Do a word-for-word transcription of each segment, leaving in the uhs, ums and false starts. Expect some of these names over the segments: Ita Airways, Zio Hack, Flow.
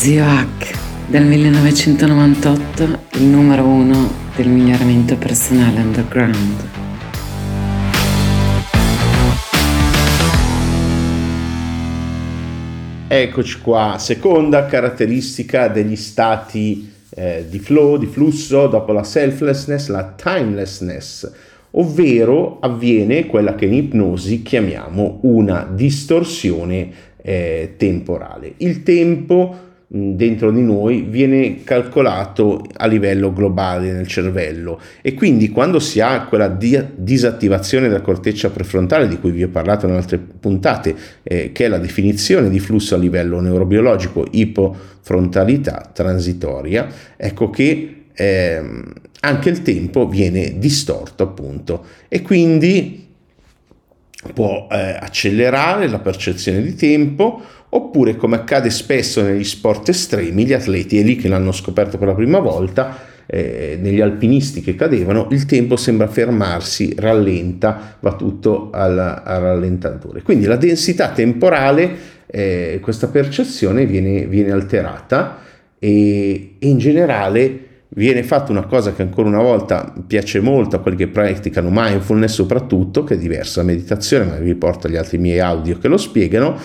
Zio Hack, dal millenovecentonovantotto, il numero uno del miglioramento personale underground. Eccoci qua, seconda caratteristica degli stati eh, di flow, di flusso, dopo la selflessness, la timelessness, ovvero avviene quella che in ipnosi chiamiamo una distorsione eh, temporale. Il tempo dentro di noi viene calcolato a livello globale nel cervello, e quindi quando si ha quella di- disattivazione della corteccia prefrontale di cui vi ho parlato in altre puntate, eh, che è la definizione di flusso a livello neurobiologico, ipofrontalità transitoria, ecco che eh, anche il tempo viene distorto, appunto, e quindi può eh, accelerare la percezione di tempo, oppure, come accade spesso negli sport estremi, gli atleti, è lì che l'hanno scoperto per la prima volta, eh, negli alpinisti che cadevano, il tempo sembra fermarsi, rallenta, va tutto al, al rallentatore. Quindi la densità temporale, eh, questa percezione viene, viene alterata e, e in generale viene fatta una cosa che ancora una volta piace molto a quelli che praticano mindfulness soprattutto, che è diversa da meditazione, ma vi porto gli altri miei audio che lo spiegano,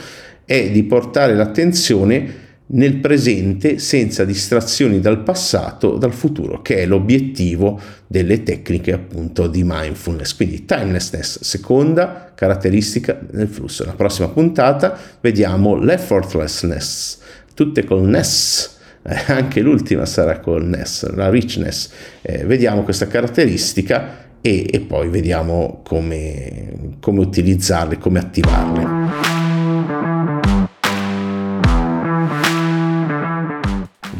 è di portare l'attenzione nel presente senza distrazioni dal passato, dal futuro, che è l'obiettivo delle tecniche, appunto, di mindfulness. Quindi timelessness, seconda caratteristica del flusso. Nella prossima puntata vediamo l'effortlessness, tutte con ness. Eh, anche l'ultima sarà con Ness, la richness. Eh, vediamo questa caratteristica e, e poi vediamo come, come utilizzarle, come attivarle.